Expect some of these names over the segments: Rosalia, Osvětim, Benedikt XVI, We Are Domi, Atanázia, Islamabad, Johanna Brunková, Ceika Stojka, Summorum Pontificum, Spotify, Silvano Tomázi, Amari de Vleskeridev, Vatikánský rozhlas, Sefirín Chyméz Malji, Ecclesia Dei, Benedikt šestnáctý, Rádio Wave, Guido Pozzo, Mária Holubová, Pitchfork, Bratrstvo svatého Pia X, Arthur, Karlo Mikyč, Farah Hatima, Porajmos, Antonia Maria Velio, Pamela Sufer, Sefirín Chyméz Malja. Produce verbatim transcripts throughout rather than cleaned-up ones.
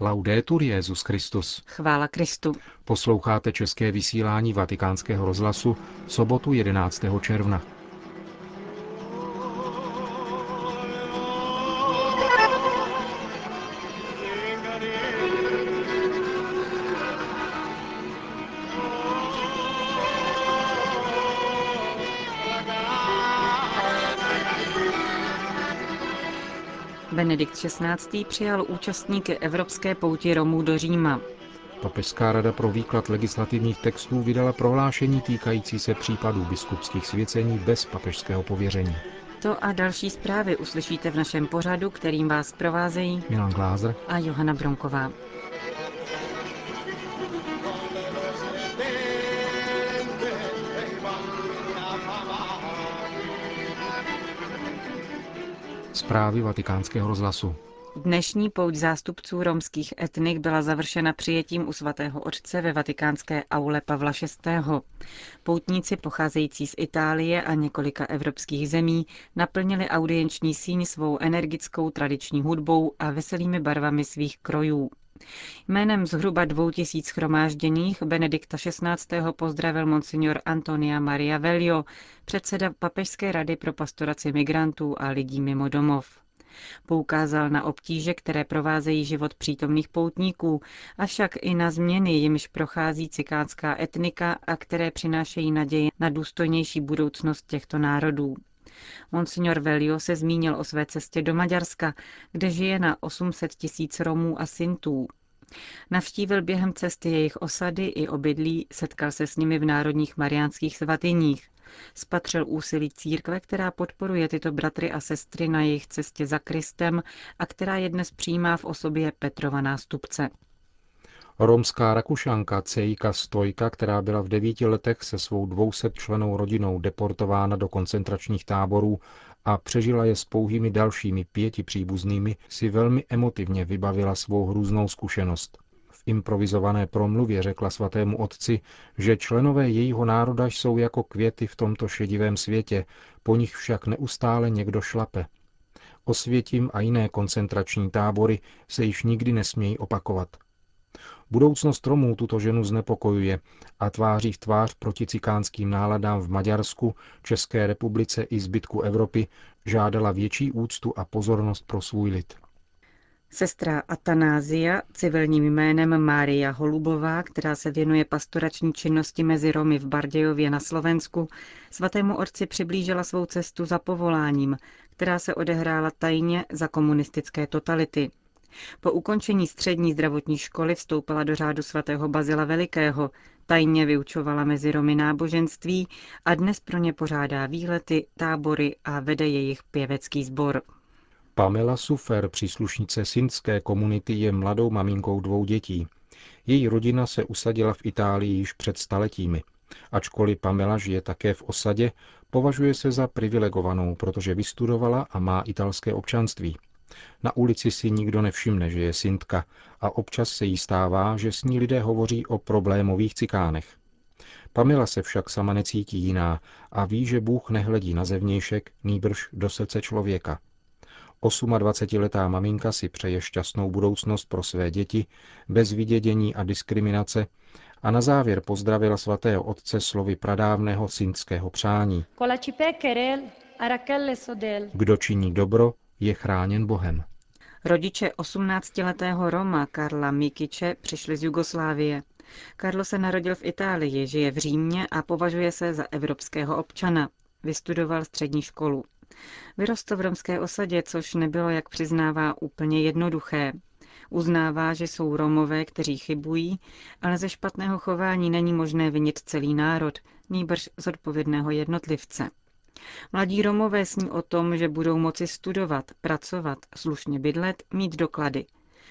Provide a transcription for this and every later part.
Laudetur Jesus Christus. Chvála Kristu. Posloucháte české vysílání Vatikánského rozhlasu v sobotu jedenáctého června. Benedikt šestnáctý. Přijal účastníky Evropské pouti Romů do Říma. Papežská rada pro výklad legislativních textů vydala prohlášení týkající se případů biskupských svěcení bez papežského pověření. To a další zprávy uslyšíte v našem pořadu, kterým vás provázejí Milan Glázer a Johanna Brunková. Zprávy Vatikánského rozhlasu. Dnešní pouť zástupců romských etnik byla završena přijetím u svatého otce ve vatikánské aule Pavla šestého Poutníci pocházející z Itálie a několika evropských zemí naplnili audienční síň svou energickou tradiční hudbou a veselými barvami svých krojů. Jménem zhruba dvou tisíc shromážděných Benedikta šestnáctého pozdravil monsignor Antonia Maria Velio, předseda Papežské rady pro pastoraci migrantů a lidí mimo domov. Poukázal na obtíže, které provázejí život přítomných poutníků, avšak i na změny, jimž prochází cikánská etnika a které přinášejí naději na důstojnější budoucnost těchto národů. Monsignor Velio se zmínil o své cestě do Maďarska, kde žije na osm set tisíc Romů a Sintů. Navštívil během cesty jejich osady i obydlí, setkal se s nimi v národních mariánských svatyních. Spatřil úsilí církve, která podporuje tyto bratry a sestry na jejich cestě za Kristem a která je dnes přijímá v osobě Petrova nástupce. Romská Rakušanka Ceika Stojka, která byla v devíti letech se svou dvousetčlennou rodinou deportována do koncentračních táborů a přežila je s pouhými dalšími pěti příbuznými, si velmi emotivně vybavila svou hrůznou zkušenost. V improvizované promluvě řekla svatému otci, že členové jejího národa jsou jako květy v tomto šedivém světě, po nich však neustále někdo šlape. Osvětim a jiné koncentrační tábory se již nikdy nesmějí opakovat. Budoucnost Romů tuto ženu znepokojuje a tváří v tvář proti cikánským náladám v Maďarsku, České republice i zbytku Evropy žádala větší úctu a pozornost pro svůj lid. Sestra Atanázia, civilním jménem Mária Holubová, která se věnuje pastorační činnosti mezi Romy v Bardějově na Slovensku, svatému otci přiblížila svou cestu za povoláním, která se odehrála tajně za komunistické totality. Po ukončení střední zdravotní školy vstoupila do řádu svatého Bazila Velikého, tajně vyučovala mezi Romy náboženství a dnes pro ně pořádá výlety, tábory a vede jejich pěvecký sbor. Pamela Sufer, příslušnice sindské komunity, je mladou maminkou dvou dětí. Její rodina se usadila v Itálii již před staletími. Ačkoliv Pamela žije také v osadě, považuje se za privilegovanou, protože vystudovala a má italské občanství. Na ulici si nikdo nevšimne, že je Sintka a občas se jí stává, že s ní lidé hovoří o problémových cikánech. Pamela se však sama necítí jiná a ví, že Bůh nehledí na zevnějšek, nýbrž do srdce člověka. osmadvacetiletá maminka si přeje šťastnou budoucnost pro své děti, bez vydědění a diskriminace, a na závěr pozdravila svatého otce slovy pradávného sintského přání. Kdo činí dobro, je chráněn Bohem. Rodiče osmnáctiletého Roma Karla Mikyče přišli z Jugoslávie. Karlo se narodil v Itálii, žije v Římě a považuje se za evropského občana. Vystudoval střední školu. Vyrostl v romské osadě, což nebylo, jak přiznává, úplně jednoduché. Uznává, že jsou Romové, kteří chybují, ale ze špatného chování není možné vinit celý národ, nýbrž zodpovědného jednotlivce. Mladí Romové sní o tom, že budou moci studovat, pracovat, slušně bydlet, mít doklady.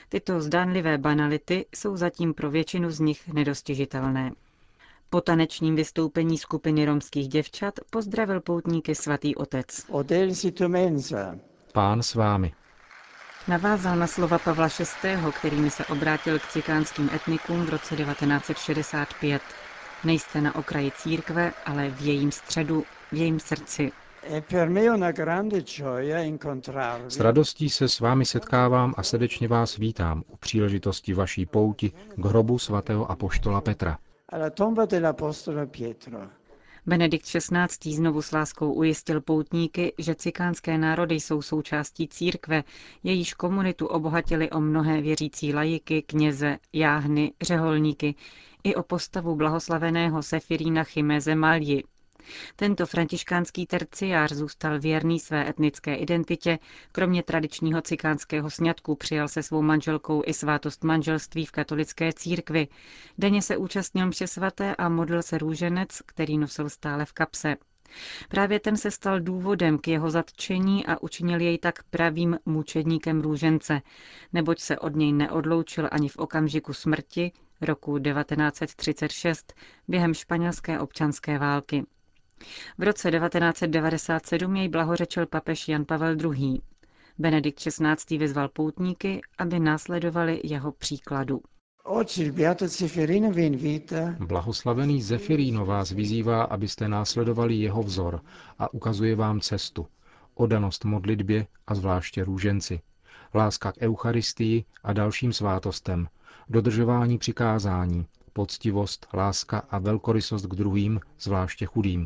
Tyto zdánlivé banality jsou zatím pro většinu z nich nedostižitelné. Po tanečním vystoupení skupiny romských děvčat pozdravil poutníky svatý otec. Pán s vámi. Navázal na slova Pavla šestého, kterými se obrátil k cikánským etnikům v roce devatenáct set šedesát pět. Nejste na okraji církve, ale v jejím středu, v jejím srdci. S radostí se s vámi setkávám a srdečně vás vítám u příležitosti vaší pouti k hrobu svatého apoštola Petra. Benedikt šestnáctý znovu s láskou ujistil poutníky, že cikánské národy jsou součástí církve, jejíž komunitu obohatili o mnohé věřící laiky, kněze, jáhny, řeholníky i o postavu blahoslaveného Sefirína Chyméze Malji. Tento františkánský terciář zůstal věrný své etnické identitě, kromě tradičního cikánského sňatku přijal se svou manželkou i svátost manželství v katolické církvi. Denně se účastnil mše svaté a modlil se růženec, který nosil stále v kapse. Právě ten se stal důvodem k jeho zatčení a učinil jej tak pravým mučedníkem růžence, neboť se od něj neodloučil ani v okamžiku smrti roku devatenáct set třicet šest během španělské občanské války. V roce devatenáct set devadesát sedm jej blahořečil papež Jan Pavel druhý. Benedikt šestnáctý vyzval poutníky, aby následovali jeho příkladu. Blahoslavený Zefirín vás vyzývá, abyste následovali jeho vzor a ukazuje vám cestu, oddanost modlitbě a zvláště růženci, láska k eucharistii a dalším svátostem, dodržování přikázání, poctivost, láska a velkorysost k druhým, zvláště chudým.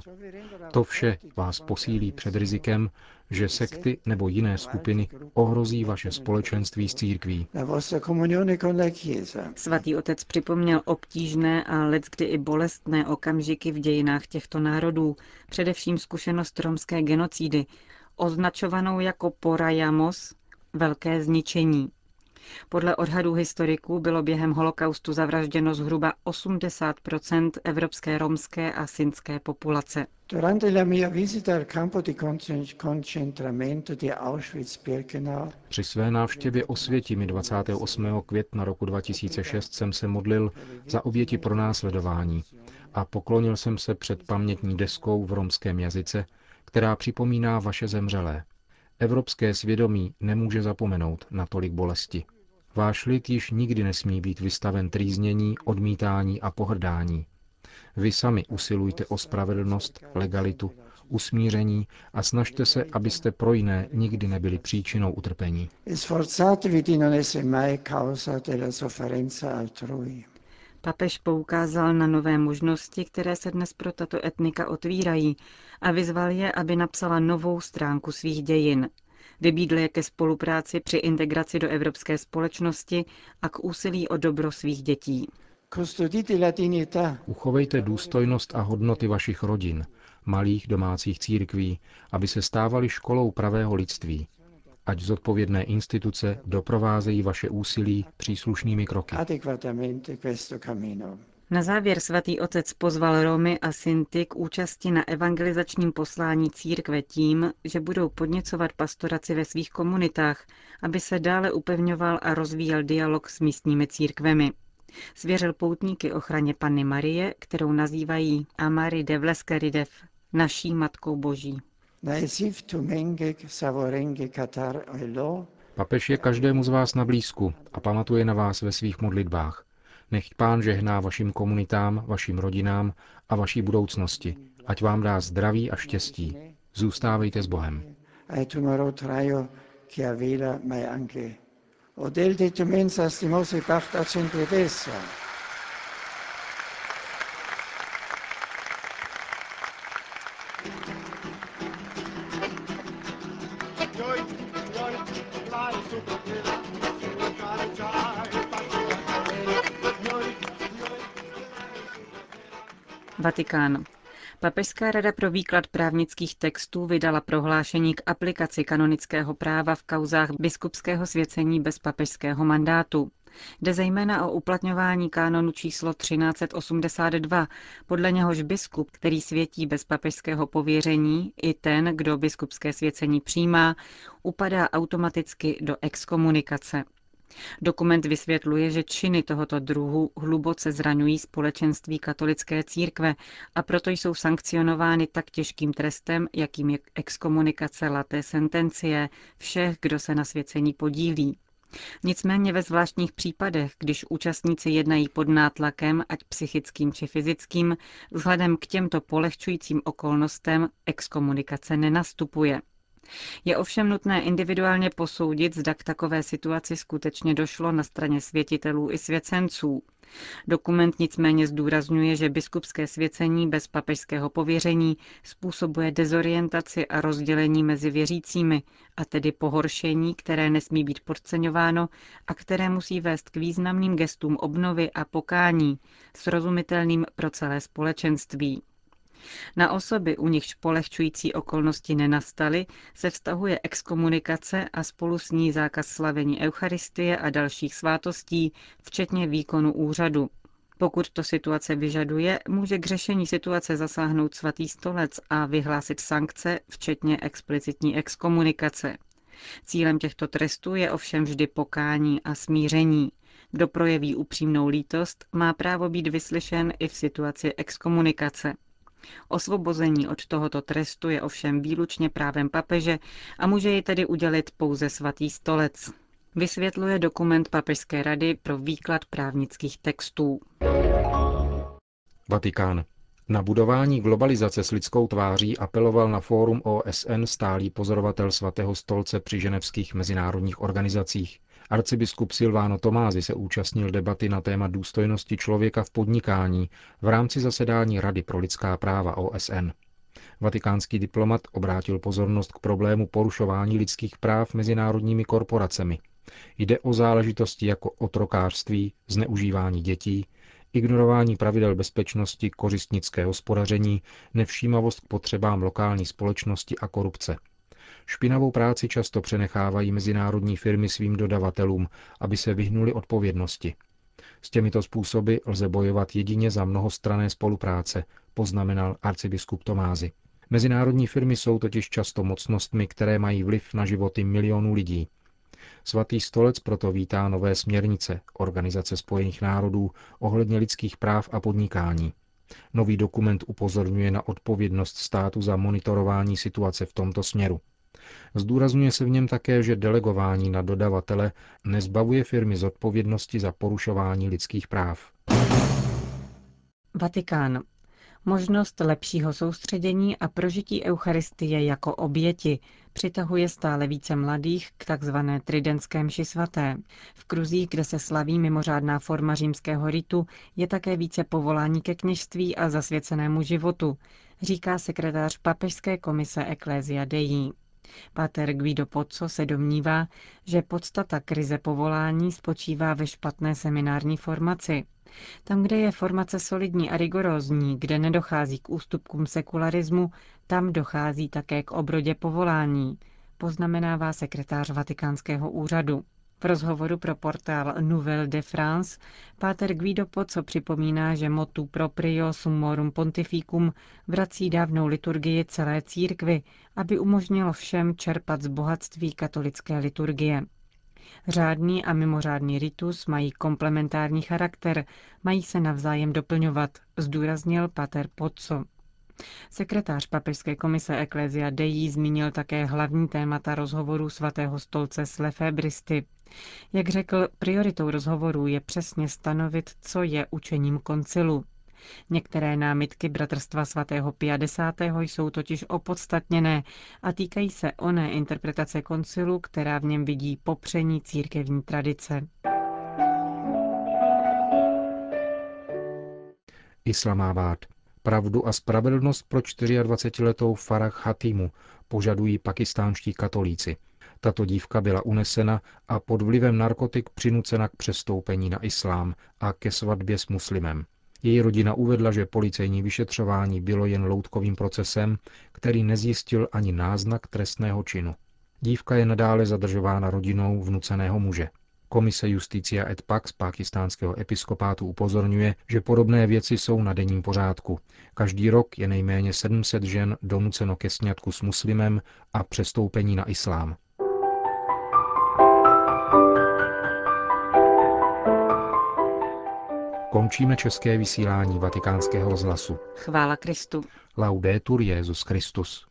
To vše vás posílí před rizikem, že sekty nebo jiné skupiny ohrozí vaše společenství s církví. Svatý otec připomněl obtížné a leckdy i bolestné okamžiky v dějinách těchto národů, především zkušenost romské genocidy, označovanou jako Porajmos, velké zničení. Podle odhadů historiků bylo během holokaustu zavražděno zhruba osmdesát procent evropské romské a synské populace. Při své návštěvě Osvětimi dvacátého osmého května roku dva tisíce šest jsem se modlil za oběti pronásledování a poklonil jsem se před pamětní deskou v romském jazyce, která připomíná vaše zemřelé. Evropské svědomí nemůže zapomenout na tolik bolesti. Váš lid již nikdy nesmí být vystaven trýznění, odmítání a pohrdání. Vy sami usilujte o spravedlnost, legalitu, usmíření a snažte se, abyste pro jiné nikdy nebyli příčinou utrpení. Papež poukázal na nové možnosti, které se dnes pro tato etnika otvírají, a vyzval je, aby napsala novou stránku svých dějin. Vybídl je ke spolupráci při integraci do evropské společnosti a k úsilí o dobro svých dětí. Uchovejte důstojnost a hodnoty vašich rodin, malých domácích církví, aby se stávaly školou pravého lidství. Ať zodpovědné instituce doprovázejí vaše úsilí příslušnými kroky. Na závěr svatý otec pozval Romy a Sinty k účasti na evangelizačním poslání církve tím, že budou podněcovat pastoraci ve svých komunitách, aby se dále upevňoval a rozvíjel dialog s místními církvemi. Svěřil poutníky ochraně Panny Marie, kterou nazývají Amari de Vleskeridev, naší Matkou Boží. Papež je každému z vás na blízku a pamatuje na vás ve svých modlitbách. Nechť Pán žehná vašim komunitám, vašim rodinám a vaší budoucnosti. Ať vám dá zdraví a štěstí. Zůstávejte s Bohem. Vatikán. Papežská rada pro výklad právnických textů vydala prohlášení k aplikaci kanonického práva v kauzách biskupského svěcení bez papežského mandátu. Jde zejména o uplatňování kánonu číslo tisíc tři sta osmdesát dva, podle něhož biskup, který světí bez papežského pověření, i ten, kdo biskupské svěcení přijímá, upadá automaticky do exkomunikace. Dokument vysvětluje, že činy tohoto druhu hluboce zraňují společenství katolické církve a proto jsou sankcionovány tak těžkým trestem, jakým je exkomunikace latae sententiae všech, kdo se na svěcení podílí. Nicméně ve zvláštních případech, když účastníci jednají pod nátlakem, ať psychickým či fyzickým, vzhledem k těmto polehčujícím okolnostem exkomunikace nenastupuje. Je ovšem nutné individuálně posoudit, zda k takové situaci skutečně došlo na straně světitelů i svěcenců. Dokument nicméně zdůrazňuje, že biskupské svěcení bez papežského pověření způsobuje dezorientaci a rozdělení mezi věřícími, a tedy pohoršení, které nesmí být podceňováno a které musí vést k významným gestům obnovy a pokání, srozumitelným pro celé společenství. Na osoby, u nichž polehčující okolnosti nenastaly, se vztahuje exkomunikace a spolu s ní zákaz slavení eucharistie a dalších svátostí, včetně výkonu úřadu. Pokud to situace vyžaduje, může k řešení situace zasáhnout Svatý stolec a vyhlásit sankce, včetně explicitní exkomunikace. Cílem těchto trestů je ovšem vždy pokání a smíření. Kdo projeví upřímnou lítost, má právo být vyslyšen i v situaci exkomunikace. Osvobození od tohoto trestu je ovšem výlučně právem papeže a může ji tedy udělit pouze Svatý stolec. Vysvětluje dokument Papežské rady pro výklad právnických textů. Vatikán. Na budování globalizace s lidskou tváří apeloval na fórum O S N stálý pozorovatel Svatého stolce při ženevských mezinárodních organizacích. Arcibiskup Silvano Tomázi se účastnil debaty na téma důstojnosti člověka v podnikání v rámci zasedání Rady pro lidská práva O S N. Vatikánský diplomat obrátil pozornost k problému porušování lidských práv mezinárodními korporacemi. Jde o záležitosti jako otrokářství, zneužívání dětí, ignorování pravidel bezpečnosti, kořistnické hospodaření, nevšímavost k potřebám lokální společnosti a korupce. Špinavou práci často přenechávají mezinárodní firmy svým dodavatelům, aby se vyhnuli odpovědnosti. S těmito způsoby lze bojovat jedině za mnohostranné spolupráce, poznamenal arcibiskup Tomázi. Mezinárodní firmy jsou totiž často mocnostmi, které mají vliv na životy milionů lidí. Svatý stolec proto vítá nové směrnice Organizace spojených národů ohledně lidských práv a podnikání. Nový dokument upozorňuje na odpovědnost státu za monitorování situace v tomto směru. Zdůrazňuje se v něm také, že delegování na dodavatele nezbavuje firmy zodpovědnosti za porušování lidských práv. Vatikán. Možnost lepšího soustředění a prožití eucharistie jako oběti přitahuje stále více mladých k takzvané tridentské mši svaté. V kruzích, kde se slaví mimořádná forma římského ritu, je také více povolání ke kněžství a zasvěcenému životu, říká sekretář papežské komise Ecclesia Dei. Páter Guido Pozzo se domnívá, že podstata krize povolání spočívá ve špatné seminární formaci. Tam, kde je formace solidní a rigorózní, kde nedochází k ústupkům sekularismu, tam dochází také k obrodě povolání, poznamenává sekretář Vatikánského úřadu. V rozhovoru pro portál Nouvelle de France páter Guido Pozzo připomíná, že motu proprio Summorum Pontificum vrací dávnou liturgii celé církvi, aby umožnilo všem čerpat z bohatství katolické liturgie. Řádný a mimořádný ritus mají komplementární charakter, mají se navzájem doplňovat, zdůraznil páter Pozzo. Sekretář papežské komise Ecclesia Dei zmínil také hlavní témata rozhovoru Svatého stolce s lefébristy. Jak řekl, prioritou rozhovoru je přesně stanovit, co je učením koncilu. Některé námitky Bratrstva svatého Pia X. jsou totiž opodstatněné a týkají se oné interpretace koncilu, která v něm vidí popření církevní tradice. Islamabad. Pravdu a spravedlnost pro dvacetčtyřletou Farah Hatimu požadují pakistánští katolíci. Tato dívka byla unesena a pod vlivem narkotik přinucena k přestoupení na islám a ke svatbě s muslimem. Její rodina uvedla, že policejní vyšetřování bylo jen loutkovým procesem, který nezjistil ani náznak trestného činu. Dívka je nadále zadržována rodinou vnuceného muže. Komise Justicia et Pax pákistánského episkopátu upozorňuje, že podobné věci jsou na denním pořádku. Každý rok je nejméně sedm set žen donuceno ke sňatku s muslimem a přestoupení na islám. Končíme české vysílání Vatikánského rozhlasu. Chvála Kristu. Laudetur Jesus Christus.